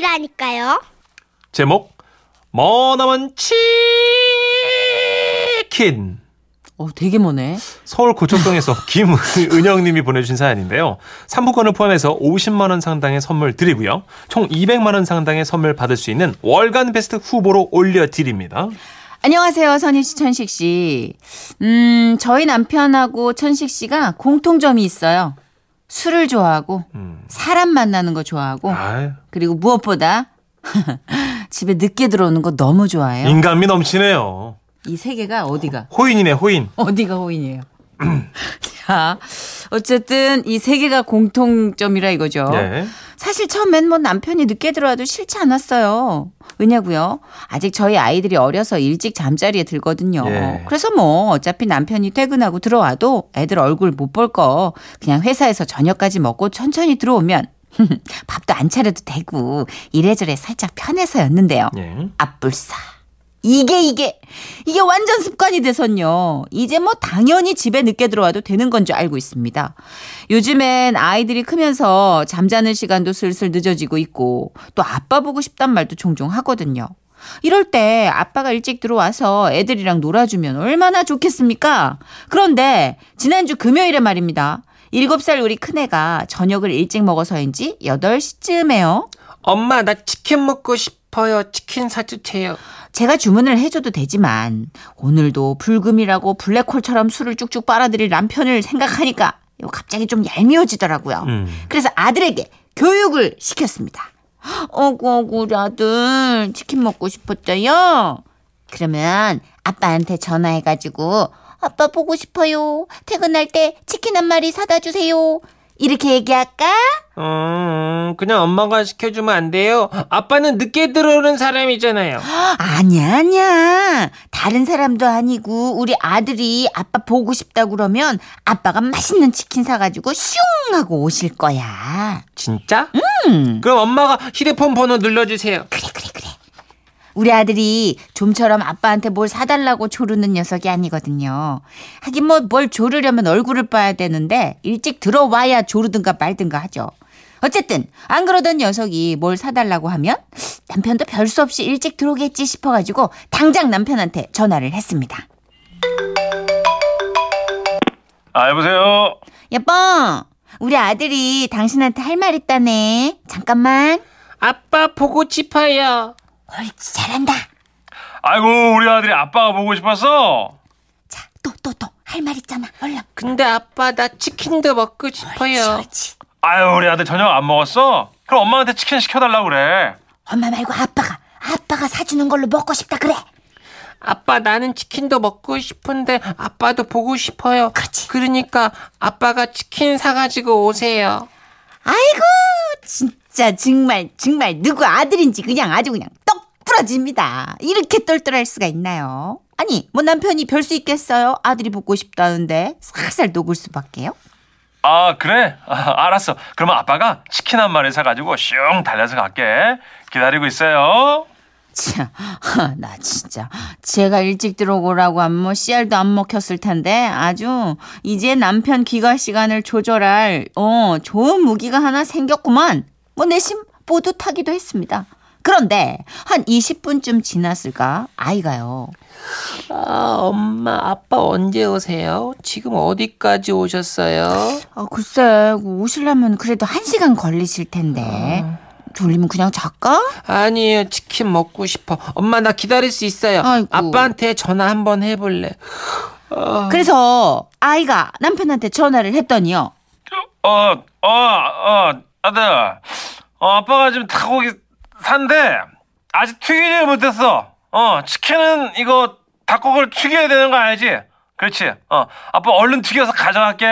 것이라니까요. 제목 머나먼 치킨. 되게 머네. 서울 고척동에서 김은영님이 보내주신 사연인데요. 상품권을 포함해서 50만 원 상당의 선물 드리고요. 총 200만 원 상당의 선물 받을 수 있는 월간 베스트 후보로 올려드립니다. 안녕하세요. 선희 씨, 천식 씨. 저희 남편하고 천식 씨가 공통점이 있어요. 술을 좋아하고 사람 만나는 거 좋아하고 그리고 무엇보다 집에 늦게 들어오는 거 너무 좋아해요. 인간미 넘치네요. 이 세 개가 어디가? 호인이네, 호인. 어디가 호인이에요? 자, 어쨌든 이 세 개가 공통점이라 이거죠. 네. 사실 처음엔 남편이 늦게 들어와도 싫지 않았어요. 왜냐고요? 아직 저희 아이들이 어려서 일찍 잠자리에 들거든요. 예. 그래서 어차피 남편이 퇴근하고 들어와도 애들 얼굴 못 볼 거 그냥 회사에서 저녁까지 먹고 천천히 들어오면 밥도 안 차려도 되고 이래저래 살짝 편해서였는데요. 예. 앞불사. 이게 완전 습관이 돼서요. 이제 당연히 집에 늦게 들어와도 되는 건 줄 알고 있습니다. 요즘엔 아이들이 크면서 잠자는 시간도 슬슬 늦어지고 있고 또 아빠 보고 싶단 말도 종종 하거든요. 이럴 때 아빠가 일찍 들어와서 애들이랑 놀아주면 얼마나 좋겠습니까? 그런데 지난주 금요일에 말입니다. 7살 우리 큰애가 저녁을 일찍 먹어서인지 8시쯤에요. 엄마, 나 치킨 먹고 싶어요. 치킨 사주세요. 제가 주문을 해줘도 되지만 오늘도 불금이라고 블랙홀처럼 술을 쭉쭉 빨아들일 남편을 생각하니까 갑자기 좀 얄미워지더라고요. 그래서 아들에게 교육을 시켰습니다. 어구 아들, 치킨 먹고 싶었어요. 그러면 아빠한테 전화해가지고 아빠 보고 싶어요. 퇴근할 때 치킨 한 마리 사다 주세요. 이렇게 얘기할까? 그냥 엄마가 시켜주면 안 돼요? 아빠는 늦게 들어오는 사람이잖아요. 아니야. 다른 사람도 아니고 우리 아들이 아빠 보고 싶다고 그러면 아빠가 맛있는 치킨 사가지고 슝 하고 오실 거야. 진짜? 그럼 엄마가 휴대폰 번호 눌러주세요. 그래. 우리 아들이 좀처럼 아빠한테 뭘 사달라고 조르는 녀석이 아니거든요. 하긴 뭘 조르려면 얼굴을 봐야 되는데 일찍 들어와야 조르든가 말든가 하죠. 어쨌든 안 그러던 녀석이 뭘 사달라고 하면 남편도 별수 없이 일찍 들어오겠지 싶어가지고 당장 남편한테 전화를 했습니다. 여보세요? 여보, 우리 아들이 당신한테 할 말 있다네. 잠깐만. 아빠 보고 싶어요. 옳지, 잘한다. 아이고, 우리 아들이 아빠가 보고 싶었어. 자, 또 할 말 있잖아, 얼른. 근데 아빠, 나 치킨도 먹고 싶어요. 옳지. 아유, 우리 아들 저녁 안 먹었어? 그럼 엄마한테 치킨 시켜달라고 그래. 엄마 말고 아빠가 사주는 걸로 먹고 싶다 그래. 아빠, 나는 치킨도 먹고 싶은데 아빠도 보고 싶어요. 그렇지. 그러니까 아빠가 치킨 사가지고 오세요. 아이고, 진짜 정말 누구 아들인지 그냥 아주 그냥 떡 부러집니다. 이렇게 똘똘할 수가 있나요? 아니, 남편이 별 수 있겠어요? 아들이 보고 싶다는데 살살 녹을 수밖에요. 그래? 알았어. 그러면 아빠가 치킨 한 마리 사가지고 슝 달려서 갈게. 기다리고 있어요. 참, 나 진짜 제가 일찍 들어오라고 씨알도 안 먹혔을 텐데 아주 이제 남편 귀가 시간을 조절할 좋은 무기가 하나 생겼구만. 내심 뿌듯하기도 했습니다. 그런데 한 20분쯤 지났을까 아이가요. 엄마, 아빠 언제 오세요? 지금 어디까지 오셨어요? 글쎄, 오시려면 그래도 1시간 걸리실 텐데. 졸리면 그냥 잘까? 아니에요, 치킨 먹고 싶어. 엄마, 나 기다릴 수 있어요. 아이고. 아빠한테 전화 한번 해볼래. 그래서 아이가 남편한테 전화를 했더니요. 아들, 아빠가 지금 닭고기 산데 아직 튀기지 못했어. 치킨은 이거 닭고기를 튀겨야 되는 거 알지? 그렇지. 아빠 얼른 튀겨서 가져갈게.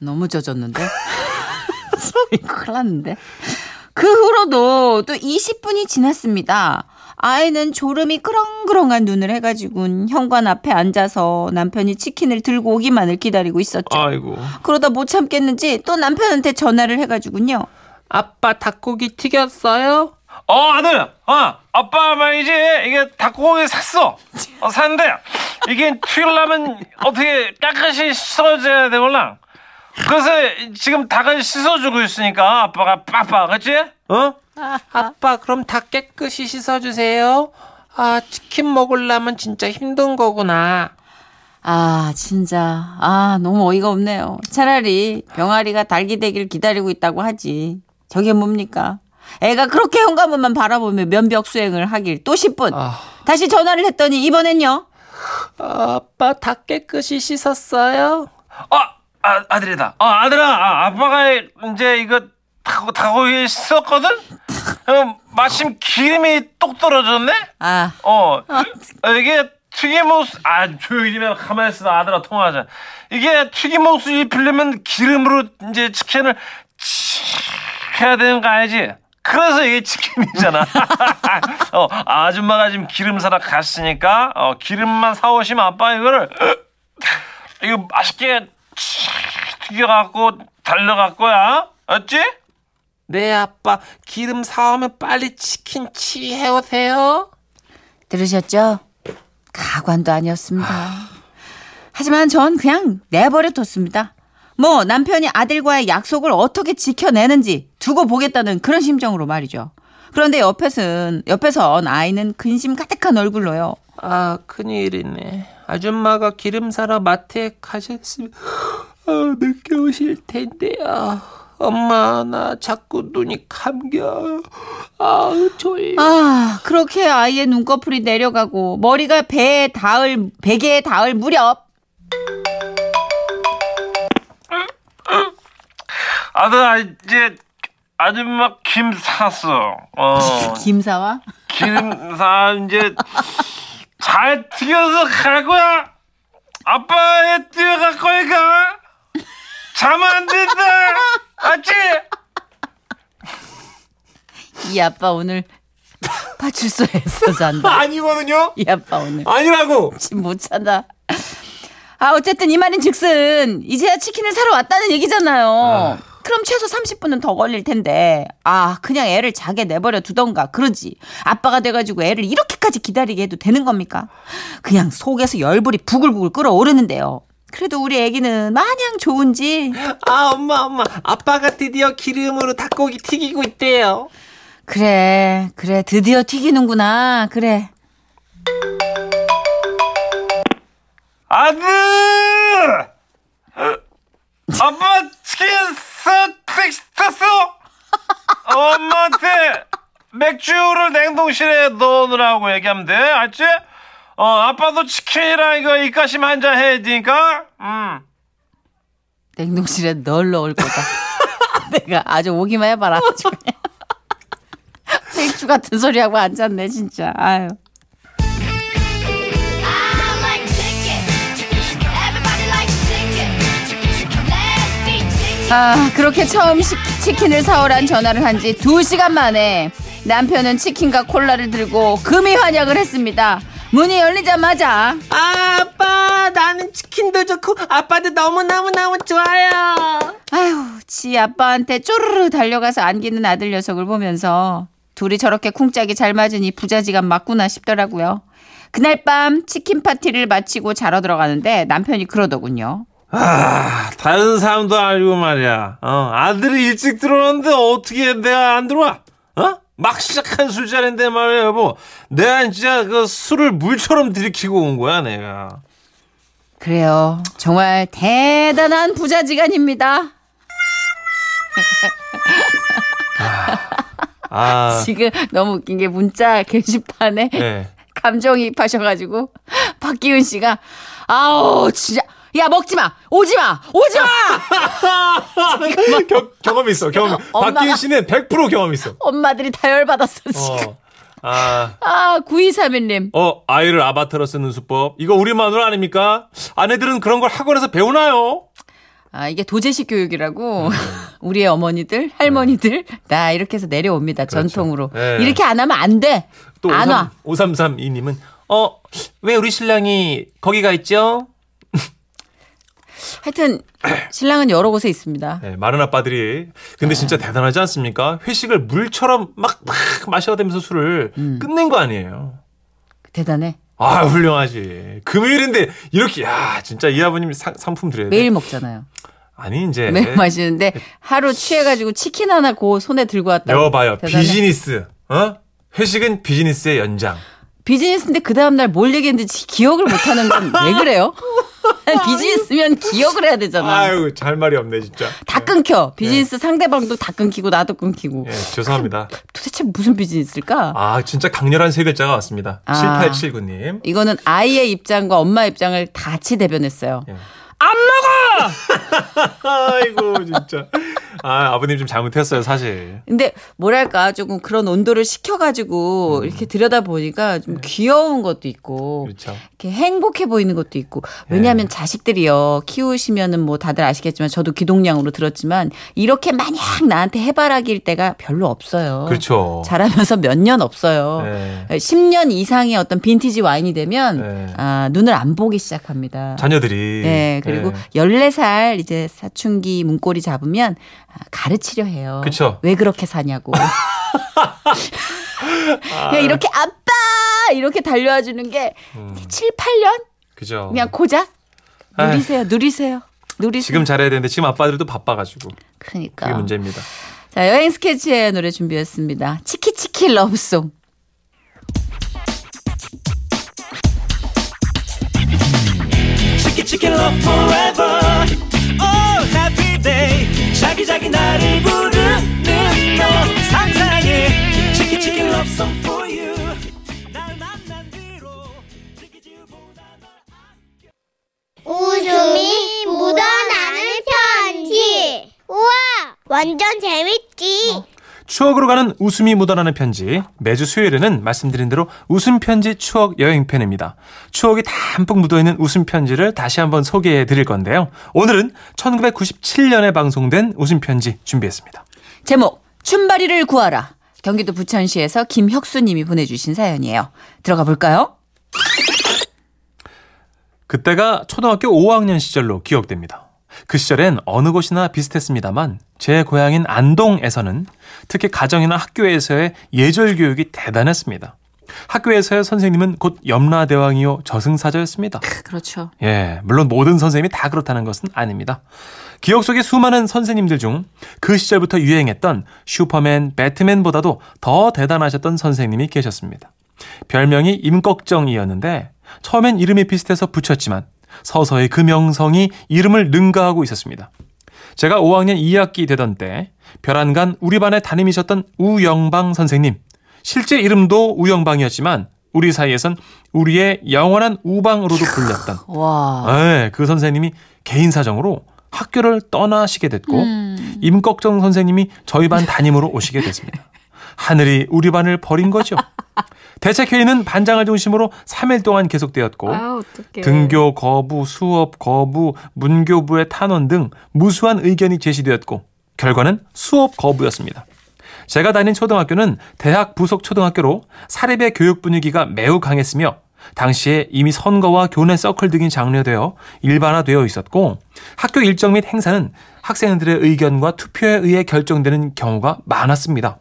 너무 젖었는데. 큰일 났는데. 그 후로도 또 20분이 지났습니다. 아이는 졸음이 그렁그렁한 눈을 해가지고 현관 앞에 앉아서 남편이 치킨을 들고 오기만을 기다리고 있었죠. 아이고. 그러다 못 참겠는지 또 남편한테 전화를 해가지고요. 아빠, 닭고기 튀겼어요? 아들, 아빠 말이지. 이게 닭고기 샀어. 샀는데 이게 튀기려면 어떻게 깨끗이 썰어줘야 되걸랑. 그래서 지금 닭을 씻어주고 있으니까 아빠가 빠빠, 그치? 어? 아빠 그럼 닭 깨끗이 씻어주세요. 아 치킨 먹으려면 진짜 힘든 거구나. 아 진짜 아 너무 어이가 없네요. 차라리 병아리가 닭이 되길 기다리고 있다고 하지 저게 뭡니까? 애가 그렇게 현관문만 바라보며 면벽 수행을 하길 또 10분. 다시 전화를 했더니 이번엔요. 아빠 닭 깨끗이 씻었어요? 아들이다. 아들아, 아빠가 이제 이거 닭고기 씻었거든? 마침 기름이 똑 떨어졌네? 이게 튀김옷, 조용히 좀 가만히 있어. 아들아, 통화하자. 이게 튀김옷을 입히려면 기름으로 이제 치킨을 칙 해야 되는 거 알지? 그래서 이게 치킨이잖아. 아줌마가 지금 기름 사러 갔으니까, 기름만 사오시면 아빠 이거를, 이거 맛있게 튀겨갖고, 달려갈 거야. 알았지? 네, 아빠. 기름 사오면 빨리 치킨 해오세요. 들으셨죠? 가관도 아니었습니다. 하지만 전 그냥 내버려뒀습니다. 뭐 남편이 아들과의 약속을 어떻게 지켜내는지 두고 보겠다는 그런 심정으로 말이죠. 그런데 옆에선 아이는 근심 가득한 얼굴로요. 아, 큰일이네. 아줌마가 기름 사러 마트에 가셨으면 늦게 오실 텐데요. 엄마 나 자꾸 눈이 감겨. 졸려. 그렇게 아이의 눈꺼풀이 내려가고 머리가 베개에 닿을 무렵. 아들아 이제 아줌마 김 샀어. 김 사와? 김 사 이제 잘 튀겨서 갈 거야. 아빠에 뛰어갈 거니까 자면 안 된다. 알지? 이 아빠 오늘 파출소에서 잔다. 아니거든요. 이 아빠 오늘 아니라고. 집 못 잔다. 어쨌든 이 말인 즉슨 이제야 치킨을 사러 왔다는 얘기잖아요. 그럼 최소 30분은 더 걸릴 텐데 그냥 애를 자게 내버려 두던가 그러지. 아빠가 돼가지고 애를 이렇게까지 기다리게 해도 되는 겁니까? 그냥 속에서 열불이 부글부글 끓어오르는데요. 그래도 우리 애기는 마냥 좋은지 엄마 아빠가 드디어 기름으로 닭고기 튀기고 있대요. 그래 드디어 튀기는구나. 그래 아들! 아빠 치킨 샀어? 엄마한테 맥주를 냉동실에 넣어놓으라고 얘기하면 돼. 알지? 아빠도 치킨이랑 이거 입가심 한잔 해야 되니까. 냉동실에 널 넣을 거다. 내가 아주 오기만 해봐라. 아주 맥주 같은 소리하고 앉았네 진짜. 아유. 그렇게 처음 치킨을 사오란 전화를 한 지 2시간 만에 남편은 치킨과 콜라를 들고 금이 환영을 했습니다. 문이 열리자마자 아빠 나는 치킨도 좋고 아빠도 너무너무너무 좋아요. 아유, 지 아빠한테 쪼르르 달려가서 안기는 아들 녀석을 보면서 둘이 저렇게 쿵짝이 잘 맞으니 부자지간 맞구나 싶더라고요. 그날 밤 치킨 파티를 마치고 자러 들어가는데 남편이 그러더군요. 다른 사람도 아니고 말이야. 아들이 일찍 들어오는데 어떻게 내가 안 들어와? 막 시작한 술자리인데 말이야, 여보. 내가 진짜 그 술을 물처럼 들이키고 온 거야, 내가. 그래요. 정말 대단한 부자지간입니다. 지금 너무 웃긴 게 문자 게시판에 감정이입하셔가지고 박기훈 씨가 아우, 진짜. 야 먹지마 오지마 오지마. 경험이 있어. 박기훈 씨는 100% 경험이 있어. 엄마들이 다 열받았어 지금. 9231님 아이를 아바타로 쓰는 수법 이거 우리 마누라 아닙니까? 아내들은 그런 걸 학원에서 배우나요? 이게 도제식 교육이라고. 우리의 어머니들 할머니들 다 이렇게 해서 내려옵니다. 그렇죠. 전통으로. 이렇게 안 하면 안 돼. 또 안 와. 5332님은 왜 우리 신랑이 거기가 있죠? 하여튼 신랑은 여러 곳에 있습니다. 많은 아빠들이 근데 진짜 대단하지 않습니까? 회식을 물처럼 막 마셔대면서 술을 끝낸 거 아니에요. 대단해. 훌륭하지. 금요일인데 이렇게 진짜 이 아버님 상품 드려야 돼. 매일 먹잖아요. 아니 이제 매우 맛있는데 하루 취해가지고 치킨 하나 고 손에 들고 왔다고. 여봐요. 대단해. 비즈니스. 어? 회식은 비즈니스의 연장. 비즈니스인데 그 다음날 뭘 얘기했는지 기억을 못하는 건 왜 그래요? 비즈니스면 기억을 해야 되잖아. 아유, 잘 말이 없네 진짜. 다 끊겨. 비즈니스 상대방도 다 끊기고 나도 끊기고. 예, 죄송합니다. 도대체 무슨 비즈니스일까? 아, 진짜 강렬한 세 글자가 왔습니다. 7879님. 이거는 아이의 입장과 엄마 입장을 같이 대변했어요. 예. 안 먹어! 아이고 진짜. 아, 아버님 좀 잘못했어요 사실. 근데 뭐랄까 조금 그런 온도를 식혀가지고 이렇게 들여다보니까 좀 귀여운 것도 있고 그렇죠. 이렇게 행복해 보이는 것도 있고. 왜냐하면 자식들이요 키우시면은 뭐 다들 아시겠지만 저도 기동량으로 들었지만 이렇게 마냥 나한테 해바라기일 때가 별로 없어요. 그렇죠. 자라면서 몇 년 없어요. 10년 이상의 어떤 빈티지 와인이 되면 아, 눈을 안 보기 시작합니다. 자녀들이. 네. 그리고 14살 이제 사춘기 문고리 잡으면 가르치려 해요. 그쵸. 왜 그렇게 사냐고. 그냥 이렇게 아빠 이렇게 달려와 주는 게 7, 8년? 그죠. 그냥 고작 누리세요. 누리세요. 누리세요. 지금 잘해야 되는데 지금 아빠들도 바빠가지고. 그러니까. 그게 문제입니다. 자, 여행 스케치의 노래 준비했습니다. 치키치키 러브송. 치키치키 러브 forever. Oh, happy day. 자기 나를 부르는 너 상상해 치키치키 러브송 for you 날 만난 뒤로 치키치보다 널 아껴 웃음이 묻어나는 편지. 우와 완전 재밌지. 추억으로 가는 웃음이 묻어나는 편지. 매주 수요일에는 말씀드린 대로 웃음 편지 추억 여행편입니다. 추억이 담뿍 묻어있는 웃음 편지를 다시 한번 소개해 드릴 건데요. 오늘은 1997년에 방송된 웃음 편지 준비했습니다. 제목 춘바리를 구하라. 경기도 부천시에서 김혁수 님이 보내주신 사연이에요. 들어가 볼까요? 그때가 초등학교 5학년 시절로 기억됩니다. 그 시절엔 어느 곳이나 비슷했습니다만 제 고향인 안동에서는 특히 가정이나 학교에서의 예절 교육이 대단했습니다. 학교에서의 선생님은 곧 염라대왕이요 저승사자였습니다. 그렇죠. 예, 물론 모든 선생님이 다 그렇다는 것은 아닙니다. 기억 속의 수많은 선생님들 중 그 시절부터 유행했던 슈퍼맨, 배트맨보다도 더 대단하셨던 선생님이 계셨습니다. 별명이 임꺽정이었는데 처음엔 이름이 비슷해서 붙였지만 서서히 그 명성이 이름을 능가하고 있었습니다. 제가 5학년 2학기 되던 때 별안간 우리 반의 담임이셨던 우영방 선생님. 실제 이름도 우영방이었지만 우리 사이에선 우리의 영원한 우방으로도 불렸던 네, 그 선생님이 개인 사정으로 학교를 떠나시게 됐고 임꺽정 선생님이 저희 반 담임으로 오시게 됐습니다. 하늘이 우리 반을 버린 거죠. 대책회의는 반장을 중심으로 3일 동안 계속되었고 등교 거부, 수업 거부, 문교부의 탄원 등 무수한 의견이 제시되었고 결과는 수업 거부였습니다. 제가 다닌 초등학교는 대학 부속 초등학교로 사립의 교육 분위기가 매우 강했으며 당시에 이미 선거와 교내 서클 등이 장려되어 일반화되어 있었고 학교 일정 및 행사는 학생들의 의견과 투표에 의해 결정되는 경우가 많았습니다.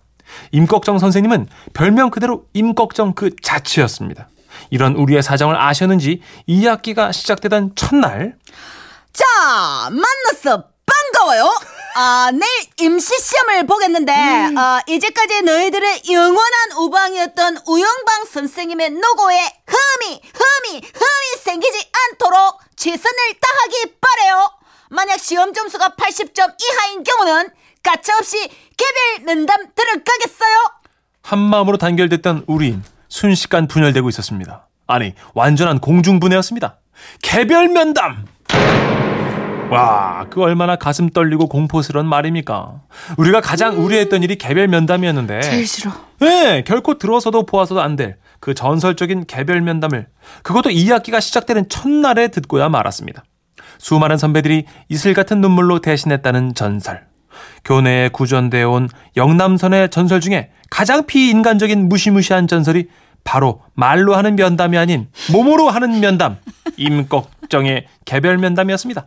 임꺽정 선생님은 별명 그대로 임꺽정 그 자체였습니다. 이런 우리의 사정을 아셨는지 2학기가 시작되던 첫날 자 만났어 반가워요. 아, 내일 임시시험을 보겠는데 아, 이제까지 너희들의 영원한 우방이었던 우영방 선생님의 노고에 흠이 생기지 않도록 최선을 다하기 바래요. 만약 시험 점수가 80점 이하인 경우는 가차없이 개별 면담 들어가겠어요. 한마음으로 단결됐던 우린 순식간 분열되고 있었습니다. 아니 완전한 공중분해였습니다. 개별 면담. 와, 그 얼마나 가슴 떨리고 공포스러운 말입니까. 우리가 가장 우려했던 일이 개별 면담이었는데 제일 싫어. 네, 결코 들어서도 보아서도 안 될 그 전설적인 개별 면담을 그것도 2학기가 시작되는 첫날에 듣고야 말았습니다. 수많은 선배들이 이슬 같은 눈물로 대신했다는 전설. 교내에 구전되어 온 영남선의 전설 중에 가장 비인간적인 무시무시한 전설이 바로 말로 하는 면담이 아닌 몸으로 하는 면담 임꺽정의 개별 면담이었습니다.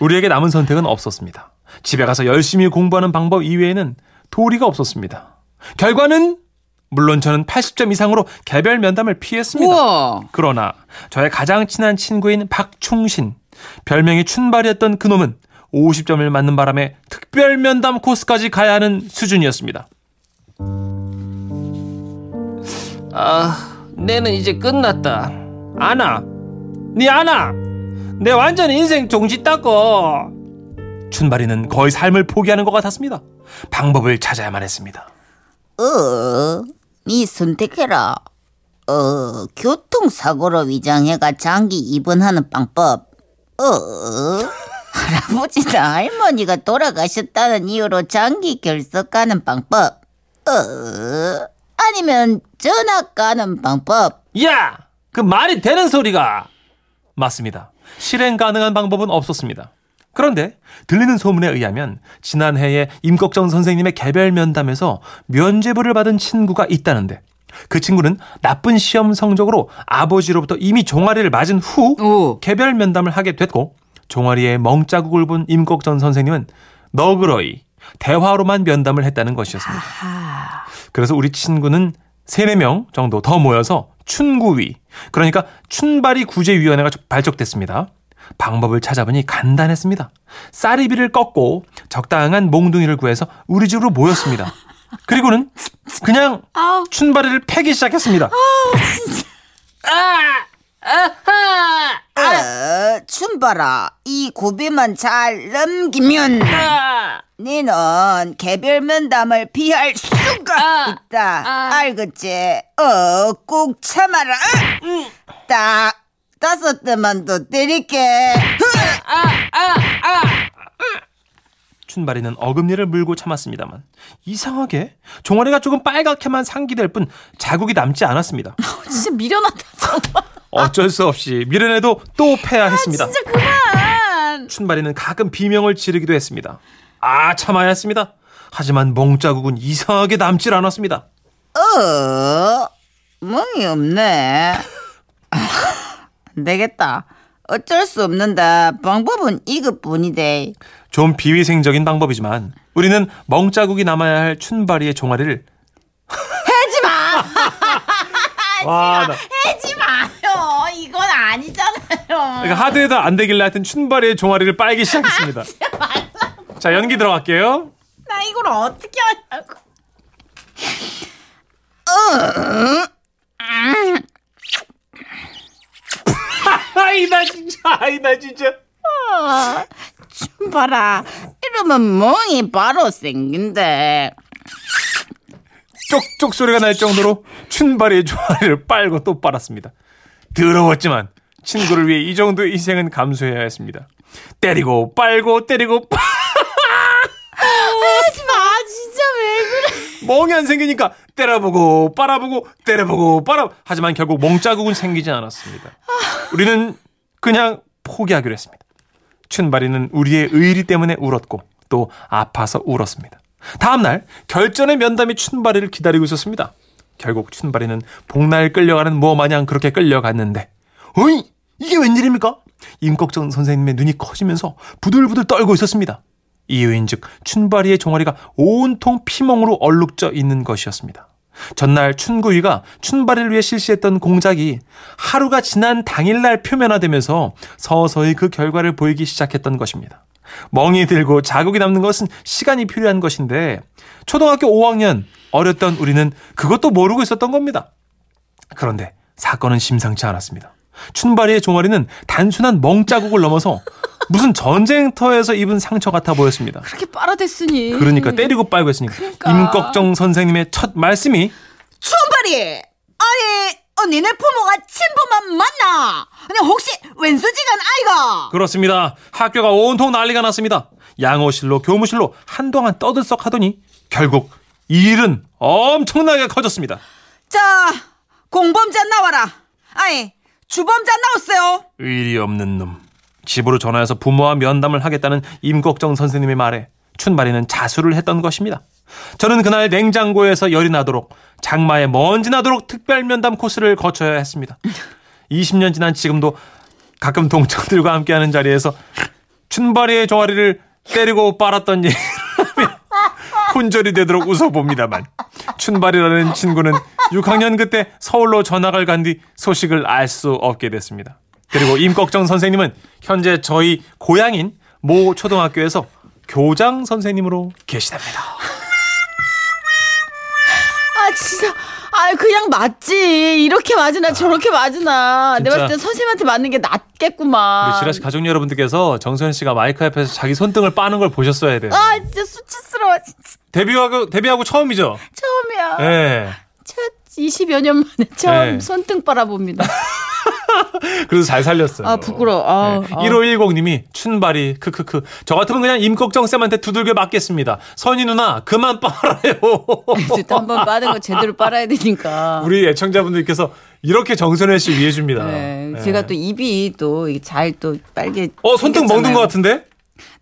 우리에게 남은 선택은 없었습니다. 집에 가서 열심히 공부하는 방법 이외에는 도리가 없었습니다. 결과는 물론 저는 80점 이상으로 개별 면담을 피했습니다. 우와. 그러나 저의 가장 친한 친구인 박충신 별명이 춘발이었던 그놈은 50점을 맞는 바람에 특별 면담 코스까지 가야 하는 수준이었습니다. 아, 내는 이제 끝났다. 안아, 네 안아. 내 완전히 인생 종지 닦고. 춘바리는 거의 삶을 포기하는 것 같았습니다. 방법을 찾아야만 했습니다. 네 선택해라. 교통사고로 위장해가 장기 입원하는 방법. 할아버지나 할머니가 돌아가셨다는 이유로 장기 결석하는 방법. 아니면 전학 가는 방법. 야! 그 말이 되는 소리가. 맞습니다. 실행 가능한 방법은 없었습니다. 그런데 들리는 소문에 의하면 지난해에 임꺽정 선생님의 개별 면담에서 면죄부를 받은 친구가 있다는데, 그 친구는 나쁜 시험 성적으로 아버지로부터 이미 종아리를 맞은 후 개별 면담을 하게 됐고, 종아리에 멍자국을 본 임꺽정 선생님은 너그러이 대화로만 면담을 했다는 것이었습니다. 아하. 그래서 우리 친구는 3, 4명 정도 더 모여서 춘구위, 그러니까 춘바리 구제위원회가 발족됐습니다. 방법을 찾아보니 간단했습니다. 쌀이비를 꺾고 적당한 몽둥이를 구해서 우리 집으로 모였습니다. 그리고는 그냥 춘바리를 패기 시작했습니다. 춘바라, 이 고비만 잘 넘기면 니는 개별 면담을 피할 수가 있다. 알겠지? 꼭 참아라. 딱 5대만 더 때릴게. 춘바리는 어금니를 물고 참았습니다만 이상하게 종아리가 조금 빨갛게만 상기될 뿐 자국이 남지 않았습니다. 진짜 미련하다. 어쩔 수 없이 미련해도 또 패야 했습니다. 진짜 그만. 춘바리는 가끔 비명을 지르기도 했습니다. 참아야 했습니다. 하지만 멍자국은 이상하게 남질 않았습니다. 멍이 없네. 되겠다. 어쩔 수 없는다. 방법은 이것뿐이데. 좀 비위생적인 방법이지만 우리는 멍자국이 남아야 할 춘바리의 종아리를 해지마. 해지 마요. 이건 아니잖아요. 그러니까 하드해도 안 되길래 하여튼 춘바리의 종아리를 빨기 시작했습니다. 자, 연기 들어갈게요. 나 이걸 어떻게 하냐고. 아이 나 진짜. 좀 봐라. 이러면 멍이 바로 생긴대. 쪽쪽 소리가 날 정도로 춘바리의 종아리를 빨고 또 빨았습니다. 더러웠지만 친구를 위해 이 정도의 희생은 감수해야 했습니다. 때리고 빨고 때리고 빨고. 하지마. 진짜 왜 그래. 멍이 안 생기니까 때려보고 빨아보고 때려보고 빨아보고. 하지만 결국 멍자국은 생기지 않았습니다. 우리는 그냥 포기하기로 했습니다. 춘바리는 우리의 의리 때문에 울었고 또 아파서 울었습니다. 다음날 결전의 면담이 춘바리를 기다리고 있었습니다. 결국 춘바리는 복날 끌려가는 뭐 마냥 그렇게 끌려갔는데, 어이! 이게 웬일입니까? 임꺽정 선생님의 눈이 커지면서 부들부들 떨고 있었습니다. 이유인즉 춘바리의 종아리가 온통 피멍으로 얼룩져 있는 것이었습니다. 전날 춘구위가 춘바리를 위해 실시했던 공작이 하루가 지난 당일날 표면화되면서 서서히 그 결과를 보이기 시작했던 것입니다. 멍이 들고 자국이 남는 것은 시간이 필요한 것인데, 초등학교 5학년 어렸던 우리는 그것도 모르고 있었던 겁니다. 그런데 사건은 심상치 않았습니다. 춘바리의 종아리는 단순한 멍자국을 넘어서 무슨 전쟁터에서 입은 상처 같아 보였습니다. 그렇게 빨아댔으니. 그러니까 때리고 빨고 했으니까. 그러니까. 임꺽정 선생님의 첫 말씀이, 춘바리! 아니, 니네 부모가 친부만 맞나? 아니, 혹시 왼수지간 아이가? 그렇습니다. 학교가 온통 난리가 났습니다. 양호실로 교무실로 한동안 떠들썩하더니 결국 이 일은 엄청나게 커졌습니다. 자, 공범자 나와라. 아니, 주범자 나왔어요. 의리 없는 놈. 집으로 전화해서 부모와 면담을 하겠다는 임꺽정 선생님의 말에 춘바리는 자수를 했던 것입니다. 저는 그날 냉장고에서 열이 나도록, 장마에 먼지 나도록 특별 면담 코스를 거쳐야 했습니다. 20년 지난 지금도 가끔 동창들과 함께하는 자리에서 춘바리의 종아리를 때리고 빨았던 얘기를 하며 혼절이 되도록 웃어봅니다만, 춘바리라는 친구는 6학년 그때 서울로 전학을 간 뒤 소식을 알 수 없게 됐습니다. 그리고 임꺽정 선생님은 현재 저희 고향인 모 초등학교에서 교장 선생님으로 계시답니다. 아 진짜, 아 그냥 맞지. 이렇게 맞으나 아, 저렇게 맞으나. 내가 봤을 때 선생님한테 맞는 게 낫겠구만. 우리 지라시 가족 여러분들께서 정선희 씨가 마이크 앞에서 자기 손등을 빠는 걸 보셨어야 돼요. 아 진짜 수치스러워 진짜. 데뷔하고 처음이죠? 처음이야. 네. 첫 20여 년 만에 처음 네. 손등 빨아봅니다. 그래서 잘 살렸어요. 아 부끄러워. 아, 네. 아. 1510님이 춘바리 크크크. 저 같으면 그냥 임꺽정 쌤한테 두들겨 맞겠습니다. 선희 누나 그만 빨아요. 또 한 번 빠는 거 제대로 빨아야 되니까. 우리 애청자분들께서 이렇게 정선혜 씨 위해줍니다. 네. 네. 제가 또 입이 또 잘 또 빨개. 손등 먹는 것 같은데?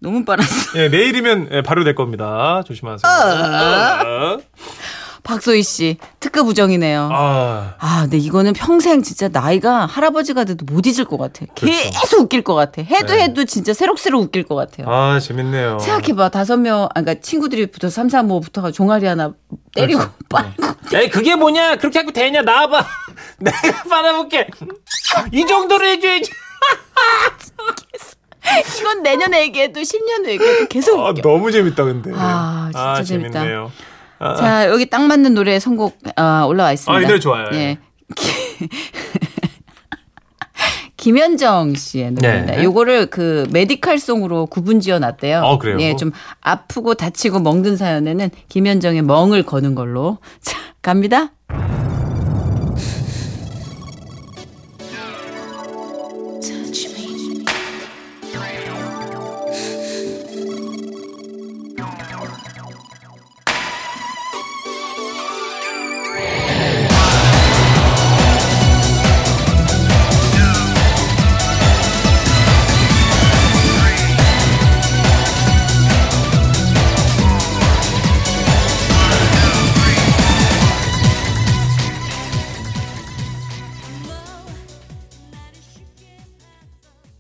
너무 빨았어. 네, 내일이면 발효될 겁니다. 조심하세요. 박소희 씨 특급 우정이네요. 아, 근데 이거는 평생 진짜 나이가 할아버지가 돼도 못 잊을 것 같아. 계속 그렇죠. 웃길 것 같아. 해도 네. 해도 진짜 새록새록 웃길 것 같아요. 아, 재밌네요. 생각해봐. 5명, 그러니까 친구들이 붙어서 3, 4, 5 붙어가 종아리 하나 때리고 빨고. 에이, 그게 뭐냐? 그렇게 하고 되냐? 나와봐. 내가 빨아볼게. 이 정도로 해줘야지. 이건 내년에 얘기해도 10년 후에 얘기해도 계속 웃겨. 아, 너무 재밌다 근데. 아, 진짜 재밌다. 재밌네요. 자, 여기 딱 맞는 노래 선곡 올라와 있습니다. 이 노래 좋아요. 예. 김현정 씨의 노래입니다. 네. 요거를 그 메디컬송으로 구분지어 놨대요. 그래요? 예, 좀 아프고 다치고 멍든 사연에는 김현정의 멍을 거는 걸로. 자, 갑니다.